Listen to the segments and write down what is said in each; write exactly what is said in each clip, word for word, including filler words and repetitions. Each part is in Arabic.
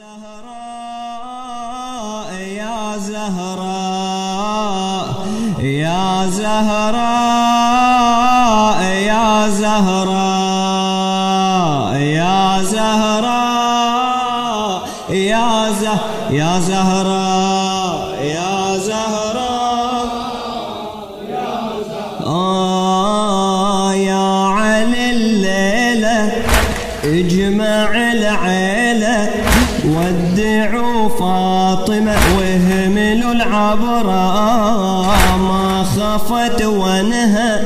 زهراء يا زهراء يا زهراء يا زهراء يا زهراء يا زهراء يا زهراء يا زهراء يا علي الليلة اجمع العيلة ودعوا فاطمة واهملوا العبرة ما خافت وانها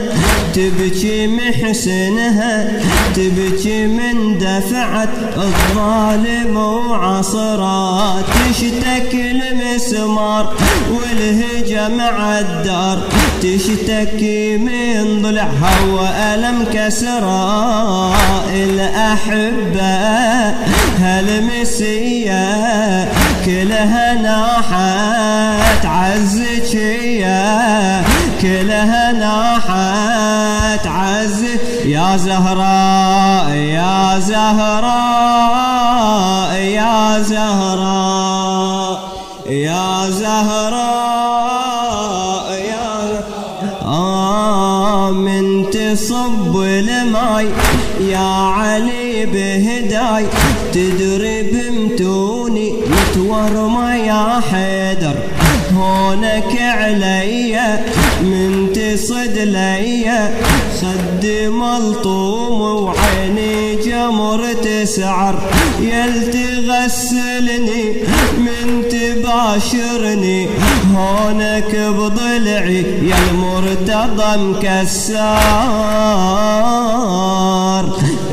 تبكي محسنها تبكي من دفعت الظالم وعصرة تشتكي المسمار والهجم على الدار تشتكي من ضلعها وألم كسرة الأحبة هالمسية كلها ناحت عزك يا كلها ناحت عز يا زهراء يا زهراء يا زهراء يا زهراء يا من تصب الماي يا علي بهداي تدري بمتوني متورمة يا حيدر هونك علي من تصد لي خدي ملطوم وعيني جمر تسعر يل تغسلني من تباشرني هونك بضلعي يا المرتضى مكسار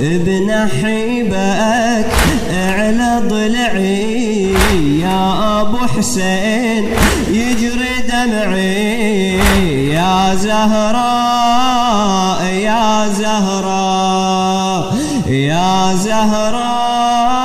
ابن حبيبك على ضلعي يا ابو حسين يجري دمعي يا زهراء يا زهراء يا زهراء